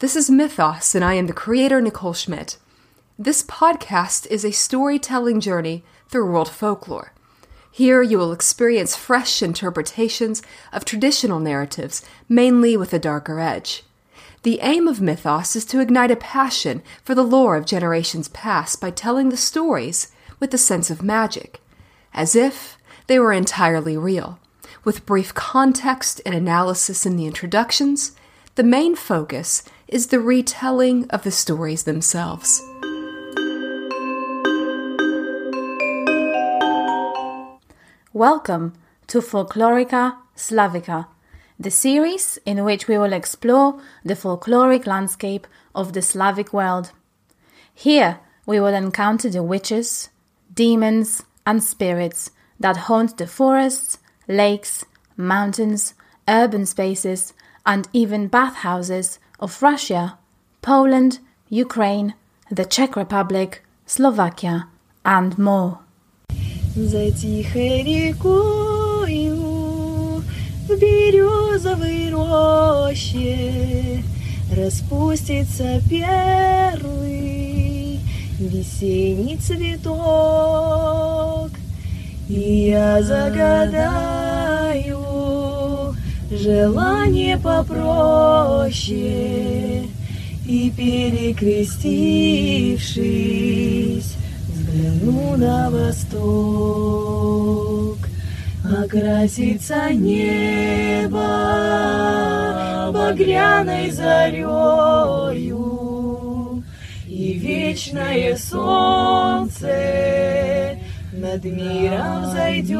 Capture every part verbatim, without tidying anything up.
This is Mythos, and I am the creator, Nicole Schmidt. This podcast is a storytelling journey through world folklore. Here you will experience fresh interpretations of traditional narratives, mainly with a darker edge. The aim of Mythos is to ignite a passion for the lore of generations past by telling the stories with a sense of magic, as if they were entirely real, with brief context and analysis in the introductions. The main focus is the retelling of the stories themselves. Welcome to Folklorica Slavica, the series in which we will explore the folkloric landscape of the Slavic world. Here we will encounter the witches, demons, and spirits that haunt the forests, lakes, mountains, urban spaces, and even bathhouses of Russia, Poland, Ukraine, the Czech Republic, Slovakia, and more. За тихой рекою в березовой роще распустится первый весенний цветок, и я загадаю желание попроще, и перекрестившись, взгляну на восток, окрасится небо багряной зарею, и вечное солнце над миром зайдет,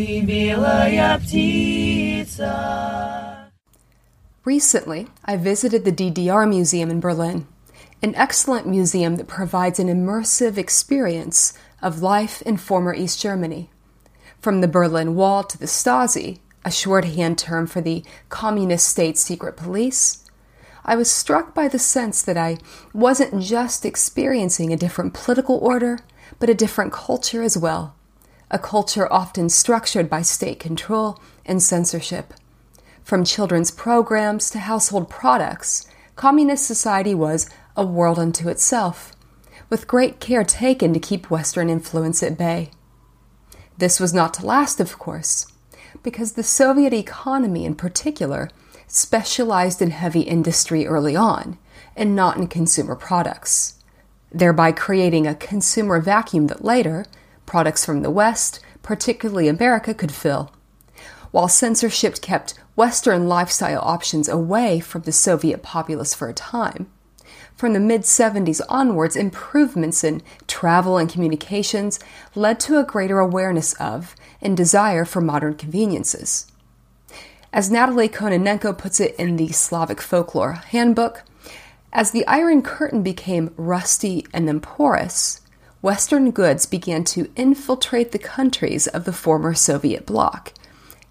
и белая птица. Recently, I visited the D D R Museum in Berlin, an excellent museum that provides an immersive experience of life in former East Germany. From the Berlin Wall to the Stasi, a shorthand term for the communist state's secret police, I was struck by the sense that I wasn't just experiencing a different political order, but a different culture as well, a culture often structured by state control and censorship. From children's programs to household products, communist society was a world unto itself, with great care taken to keep Western influence at bay. This was not to last, of course, because the Soviet economy in particular specialized in heavy industry early on, and not in consumer products, thereby creating a consumer vacuum that later, products from the West, particularly America, could fill. While censorship kept Western lifestyle options away from the Soviet populace for a time, from the mid-seventies onwards, improvements in travel and communications led to a greater awareness of and desire for modern conveniences. As Natalie Kononenko puts it in the Slavic Folklore Handbook, as the Iron Curtain became rusty and then porous, Western goods began to infiltrate the countries of the former Soviet bloc,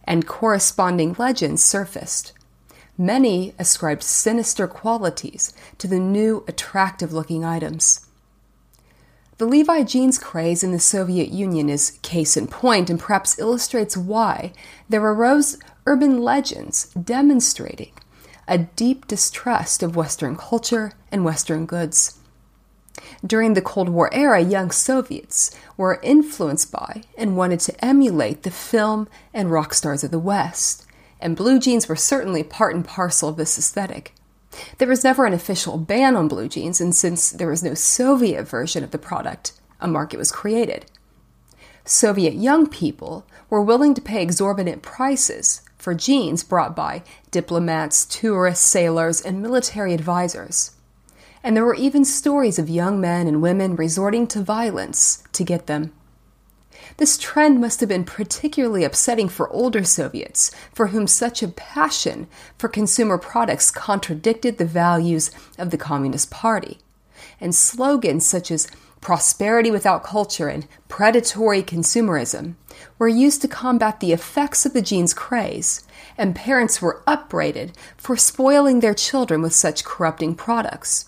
and corresponding legends surfaced. Many ascribed sinister qualities to the new, attractive-looking items. The Levi jeans craze in the Soviet Union is case in point and perhaps illustrates why there arose urban legends demonstrating a deep distrust of Western culture and Western goods. During the Cold War era, young Soviets were influenced by and wanted to emulate the film and rock stars of the West, and blue jeans were certainly part and parcel of this aesthetic. There was never an official ban on blue jeans, and since there was no Soviet version of the product, a market was created. Soviet young people were willing to pay exorbitant prices for jeans brought by diplomats, tourists, sailors, and military advisors. And there were even stories of young men and women resorting to violence to get them. This trend must have been particularly upsetting for older Soviets, for whom such a passion for consumer products contradicted the values of the Communist Party, and slogans such as prosperity without culture and predatory consumerism were used to combat the effects of the jeans craze, and parents were upbraided for spoiling their children with such corrupting products.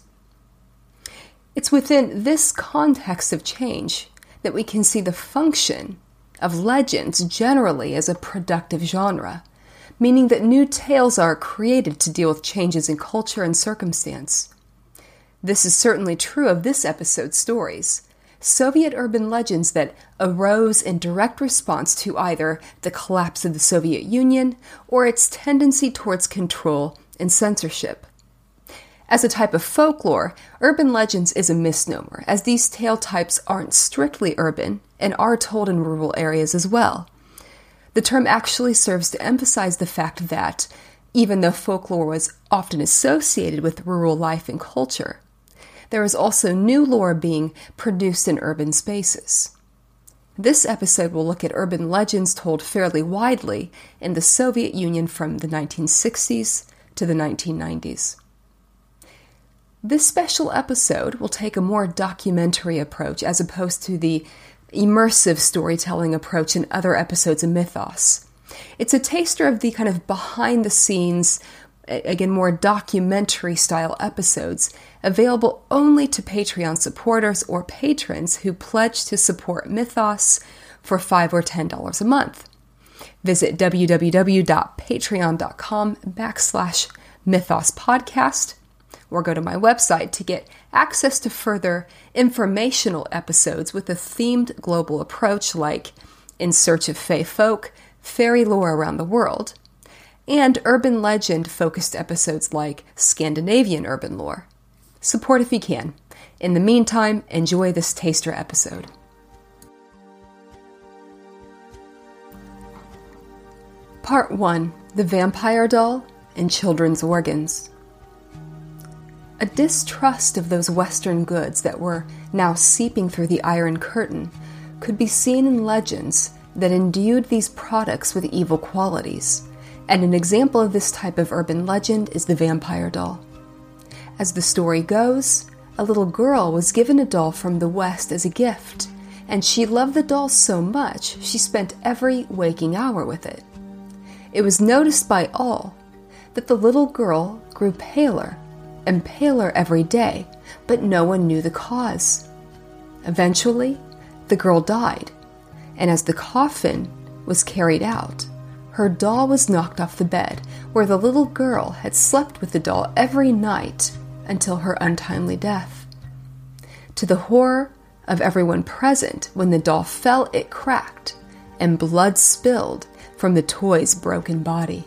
It's within this context of change that we can see the function of legends generally as a productive genre, meaning that new tales are created to deal with changes in culture and circumstance. This is certainly true of this episode's stories, Soviet urban legends that arose in direct response to either the collapse of the Soviet Union or its tendency towards control and censorship. As a type of folklore, urban legends is a misnomer, as these tale types aren't strictly urban and are told in rural areas as well. The term actually serves to emphasize the fact that, even though folklore was often associated with rural life and culture, there is also new lore being produced in urban spaces. This episode will look at urban legends told fairly widely in the Soviet Union from the nineteen sixties to the nineteen nineties. This special episode will take a more documentary approach as opposed to the immersive storytelling approach in other episodes of Mythos. It's a taster of the kind of behind-the-scenes, again, more documentary-style episodes available only to Patreon supporters or patrons who pledge to support Mythos for five dollars or ten dollars a month. Visit www.patreon.com backslash Mythos podcast or go to my website to get access to further informational episodes with a themed global approach like In Search of Fey Folk, Fairy Lore Around the World, and urban legend-focused episodes like Scandinavian urban lore. Support if you can. In the meantime, enjoy this taster episode. Part one. The Vampire Doll and Children's Organs. A distrust of those Western goods that were now seeping through the Iron Curtain could be seen in legends that endued these products with evil qualities, and an example of this type of urban legend is the vampire doll. As the story goes, a little girl was given a doll from the West as a gift, and she loved the doll so much she spent every waking hour with it. It was noticed by all that the little girl grew paler and paler every day, but no one knew the cause. Eventually, the girl died, and as the coffin was carried out, her doll was knocked off the bed, where the little girl had slept with the doll every night until her untimely death. To the horror of everyone present, when the doll fell, it cracked, and blood spilled from the toy's broken body.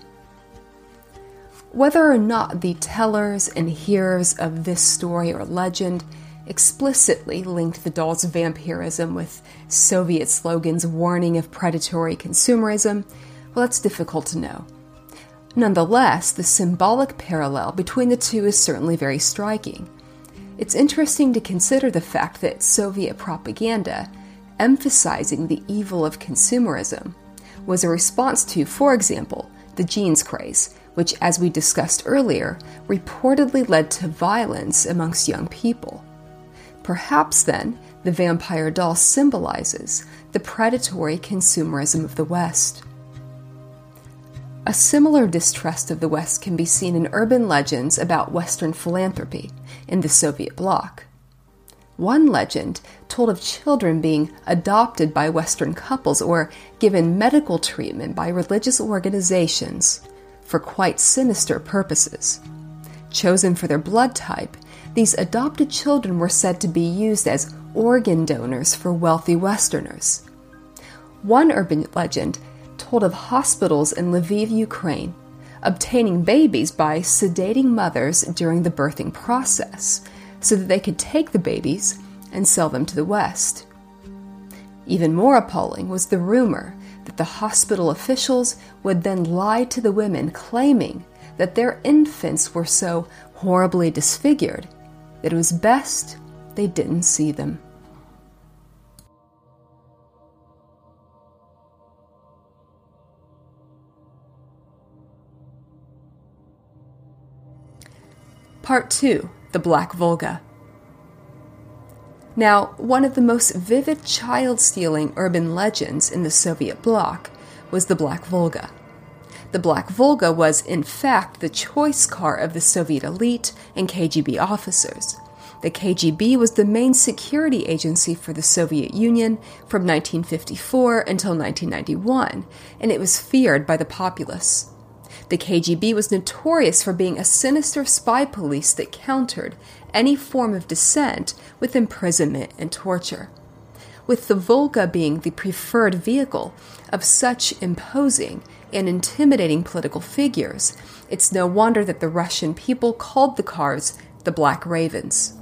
Whether or not the tellers and hearers of this story or legend explicitly linked the doll's vampirism with Soviet slogans warning of predatory consumerism, well, that's difficult to know. Nonetheless, the symbolic parallel between the two is certainly very striking. It's interesting to consider the fact that Soviet propaganda, emphasizing the evil of consumerism, was a response to, for example, the jeans craze, which, as we discussed earlier, reportedly led to violence amongst young people. Perhaps, then, the vampire doll symbolizes the predatory consumerism of the West. A similar distrust of the West can be seen in urban legends about Western philanthropy in the Soviet bloc. One legend told of children being adopted by Western couples or given medical treatment by religious organizations for quite sinister purposes. Chosen for their blood type, these adopted children were said to be used as organ donors for wealthy Westerners. One urban legend told of hospitals in Lviv, Ukraine, obtaining babies by sedating mothers during the birthing process so that they could take the babies and sell them to the West. Even more appalling was the rumor that the hospital officials would then lie to the women, claiming that their infants were so horribly disfigured that it was best they didn't see them. Part two. The Black Volga. Now, one of the most vivid child-stealing urban legends in the Soviet bloc was the Black Volga. The Black Volga was, in fact, the choice car of the Soviet elite and K G B officers. The K G B was the main security agency for the Soviet Union from nineteen fifty-four until nineteen ninety-one, and it was feared by the populace. The K G B was notorious for being a sinister spy police that countered any form of dissent with imprisonment and torture. With the Volga being the preferred vehicle of such imposing and intimidating political figures, it's no wonder that the Russian people called the cars the Black Ravens.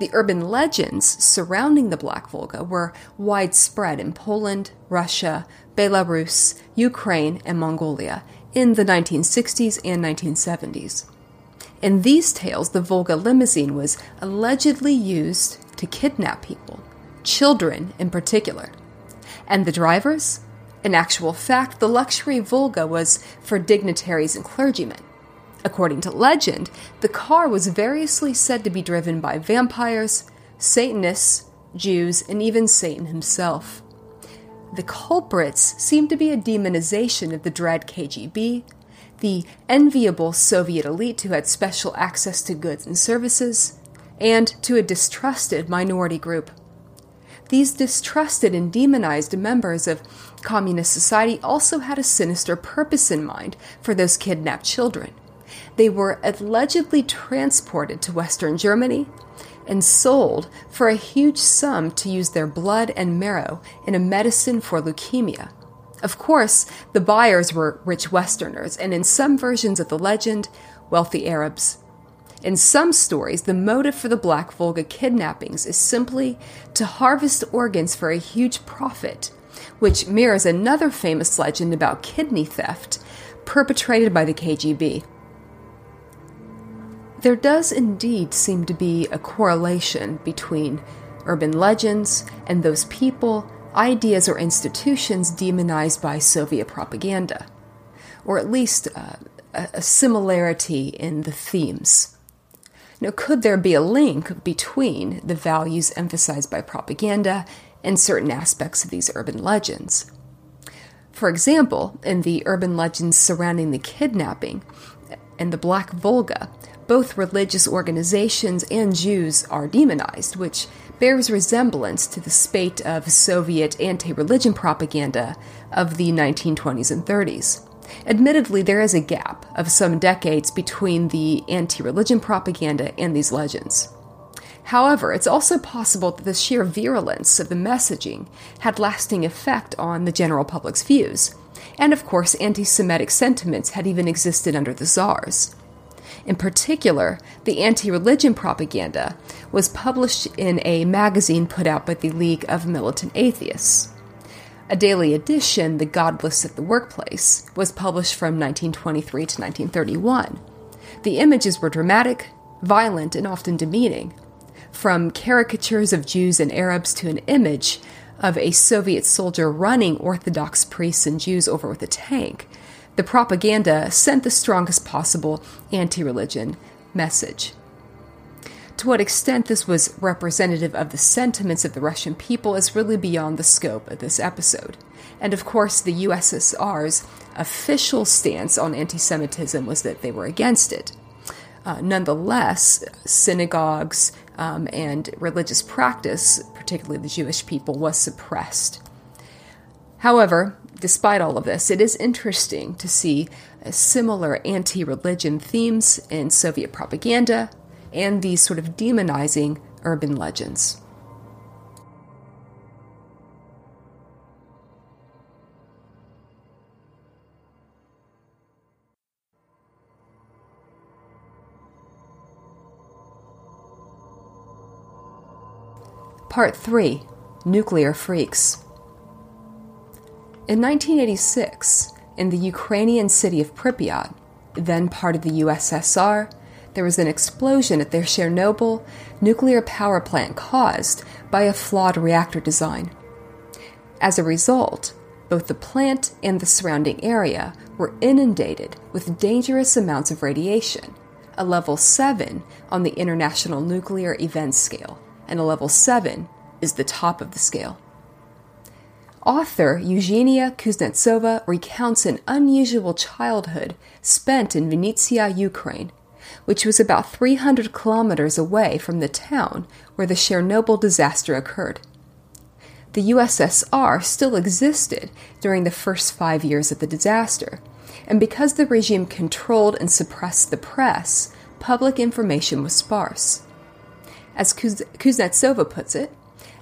The urban legends surrounding the Black Volga were widespread in Poland, Russia, Belarus, Ukraine, and Mongolia in the nineteen sixties and nineteen seventies. In these tales, the Volga limousine was allegedly used to kidnap people, children in particular. And the drivers? In actual fact, the luxury Volga was for dignitaries and clergymen. According to legend, the car was variously said to be driven by vampires, Satanists, Jews, and even Satan himself. The culprits seemed to be a demonization of the dread K G B, the enviable Soviet elite who had special access to goods and services, and to a distrusted minority group. These distrusted and demonized members of communist society also had a sinister purpose in mind for those kidnapped children. They were allegedly transported to Western Germany and sold for a huge sum to use their blood and marrow in a medicine for leukemia. Of course, the buyers were rich Westerners, and in some versions of the legend, wealthy Arabs. In some stories, the motive for the Black Volga kidnappings is simply to harvest organs for a huge profit, which mirrors another famous legend about kidney theft perpetrated by the K G B. There does indeed seem to be a correlation between urban legends and those people, ideas, or institutions demonized by Soviet propaganda, or at least uh, a similarity in the themes. Now, could there be a link between the values emphasized by propaganda and certain aspects of these urban legends? For example, in the urban legends surrounding the kidnapping and the Black Volga, both religious organizations and Jews are demonized, which bears resemblance to the spate of Soviet anti-religion propaganda of the nineteen twenties and thirties. Admittedly, there is a gap of some decades between the anti-religion propaganda and these legends. However, it's also possible that the sheer virulence of the messaging had lasting effect on the general public's views, and of course anti-Semitic sentiments had even existed under the czars. In particular, the anti-religion propaganda was published in a magazine put out by the League of Militant Atheists. A daily edition, The Godless at the Workplace, was published from nineteen twenty-three to nineteen thirty-one. The images were dramatic, violent, and often demeaning, from caricatures of Jews and Arabs to an image of a Soviet soldier running Orthodox priests and Jews over with a tank. The propaganda sent the strongest possible anti-religion message. To what extent this was representative of the sentiments of the Russian people is really beyond the scope of this episode. And of course, the U S S R's official stance on anti-Semitism was that they were against it. Uh, nonetheless, synagogues um, and religious practice, particularly the Jewish people, was suppressed. However, despite all of this, it is interesting to see uh, similar anti-religion themes in Soviet propaganda and these sort of demonizing urban legends. Part three, Nuclear Freaks. In nineteen eighty-six, in the Ukrainian city of Pripyat, then part of the U S S R, there was an explosion at their Chernobyl nuclear power plant caused by a flawed reactor design. As a result, both the plant and the surrounding area were inundated with dangerous amounts of radiation, a level seven on the International Nuclear Event Scale, and a level seven is the top of the scale. Author Eugenia Kuznetsova recounts an unusual childhood spent in Vinnytsia, Ukraine, which was about three hundred kilometers away from the town where the Chernobyl disaster occurred. The U S S R still existed during the first five years of the disaster, and because the regime controlled and suppressed the press, public information was sparse. As Kuz- Kuznetsova puts it,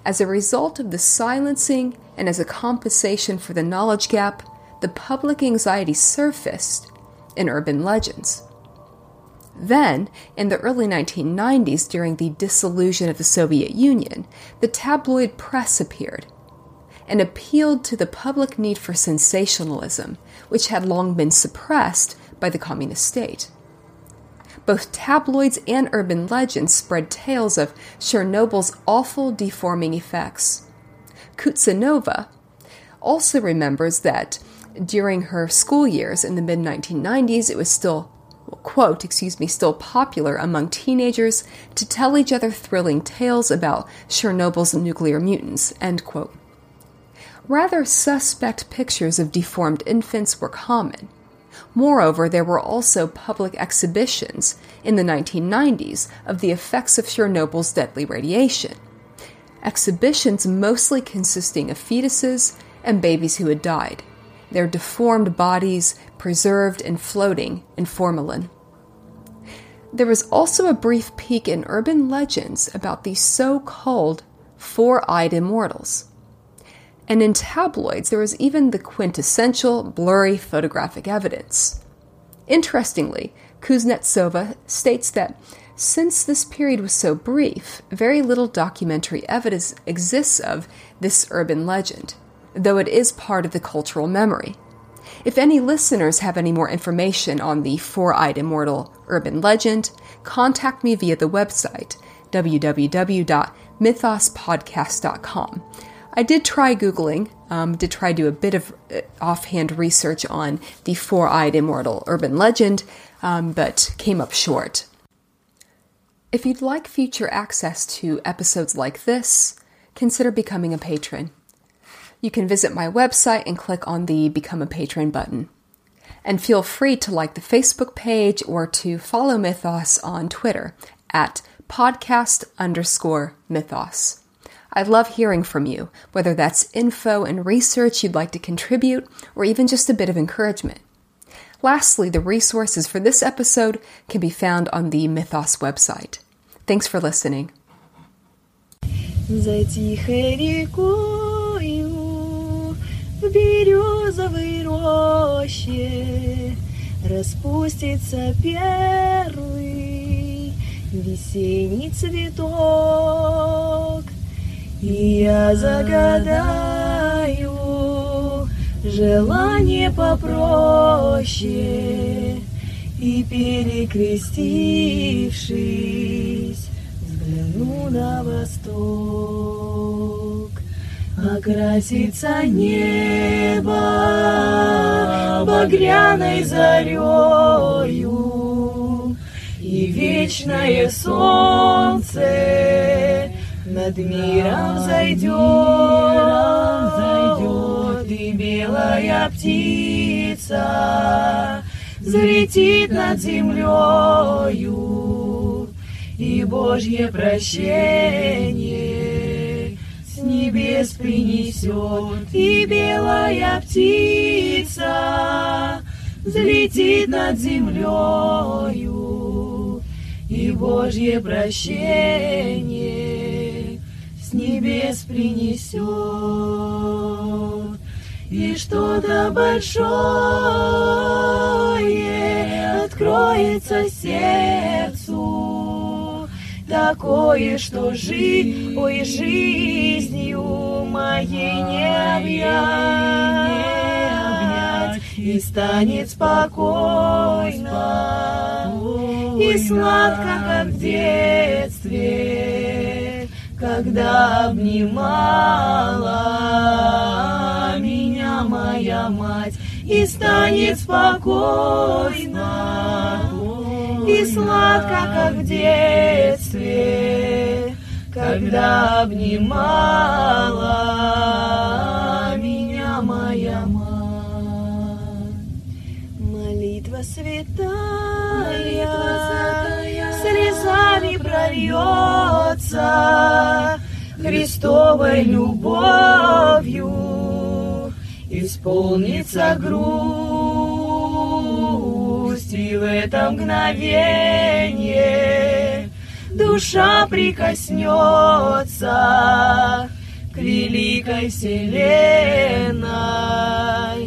as a result of the silencing and as a compensation for the knowledge gap, the public anxiety surfaced in urban legends. Then, in the early nineteen nineties, during the dissolution of the Soviet Union, the tabloid press appeared and appealed to the public need for sensationalism, which had long been suppressed by the communist state. Both tabloids and urban legends spread tales of Chernobyl's awful deforming effects. Kuznetsova also remembers that during her school years in the mid nineteen nineties, it was still, quote, excuse me, still popular among teenagers to tell each other thrilling tales about Chernobyl's nuclear mutants, end quote. Rather suspect pictures of deformed infants were common. Moreover, there were also public exhibitions in the nineteen nineties of the effects of Chernobyl's deadly radiation, exhibitions mostly consisting of fetuses and babies who had died, their deformed bodies preserved and floating in formalin. There was also a brief peek in urban legends about the so-called four-eyed immortals. And in tabloids, there was even the quintessential blurry photographic evidence. Interestingly, Kuznetsova states that since this period was so brief, very little documentary evidence exists of this urban legend, though it is part of the cultural memory. If any listeners have any more information on the four-eyed immortal urban legend, contact me via the website, w w w dot mythos podcast dot com. I did try Googling, um, did try to do a bit of offhand research on the four-eyed immortal urban legend, um, but came up short. If you'd like future access to episodes like this, consider becoming a patron. You can visit my website and click on the Become a Patron button. And feel free to like the Facebook page or to follow Mythos on Twitter at podcast underscore mythos. I love hearing from you, whether that's info and research you'd like to contribute, or even just a bit of encouragement. Lastly, the resources for this episode can be found on the Mythos website. Thanks for listening. И я загадаю желание попроще, и, перекрестившись, взгляну на восток. Окрасится небо багряной зарею, и вечное солнце над миром зайдет, и белая птица взлетит над землею, и Божье прощение с небес принесет. И белая птица взлетит над землею, и Божье прощение с небес принесет. И что-то большое откроется сердцу, такое, что жить, ой, жизнью моей не объять, и станет спокойно, и сладко, как в детстве, когда обнимала меня моя мать. И станет спокойно, и сладко, как в детстве, когда обнимала меня моя мать. Молитва святая слезами прольется Христовой любовью, исполнится грудь отпустил это мгновенье, душа прикоснется к великой вселенной.